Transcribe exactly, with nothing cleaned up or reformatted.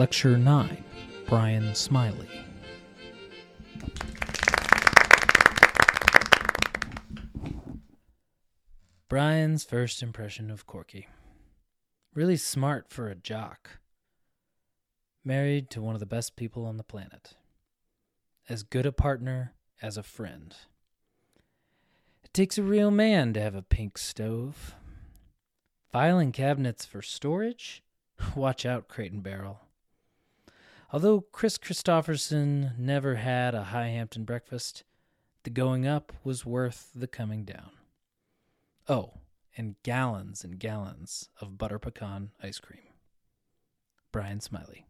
Lecture nine, Brian Smiley. Brian's first impression of Corky. Really smart for a jock. Married to one of the best people on the planet. As good a partner as a friend. It takes a real man to have a pink stove. Filing cabinets for storage? Watch out, Crate and Barrel. Although Chris Kristofferson never had a High Hampton breakfast, the going up was worth the coming down. Oh, and gallons and gallons of butter pecan ice cream. Brian Smiley.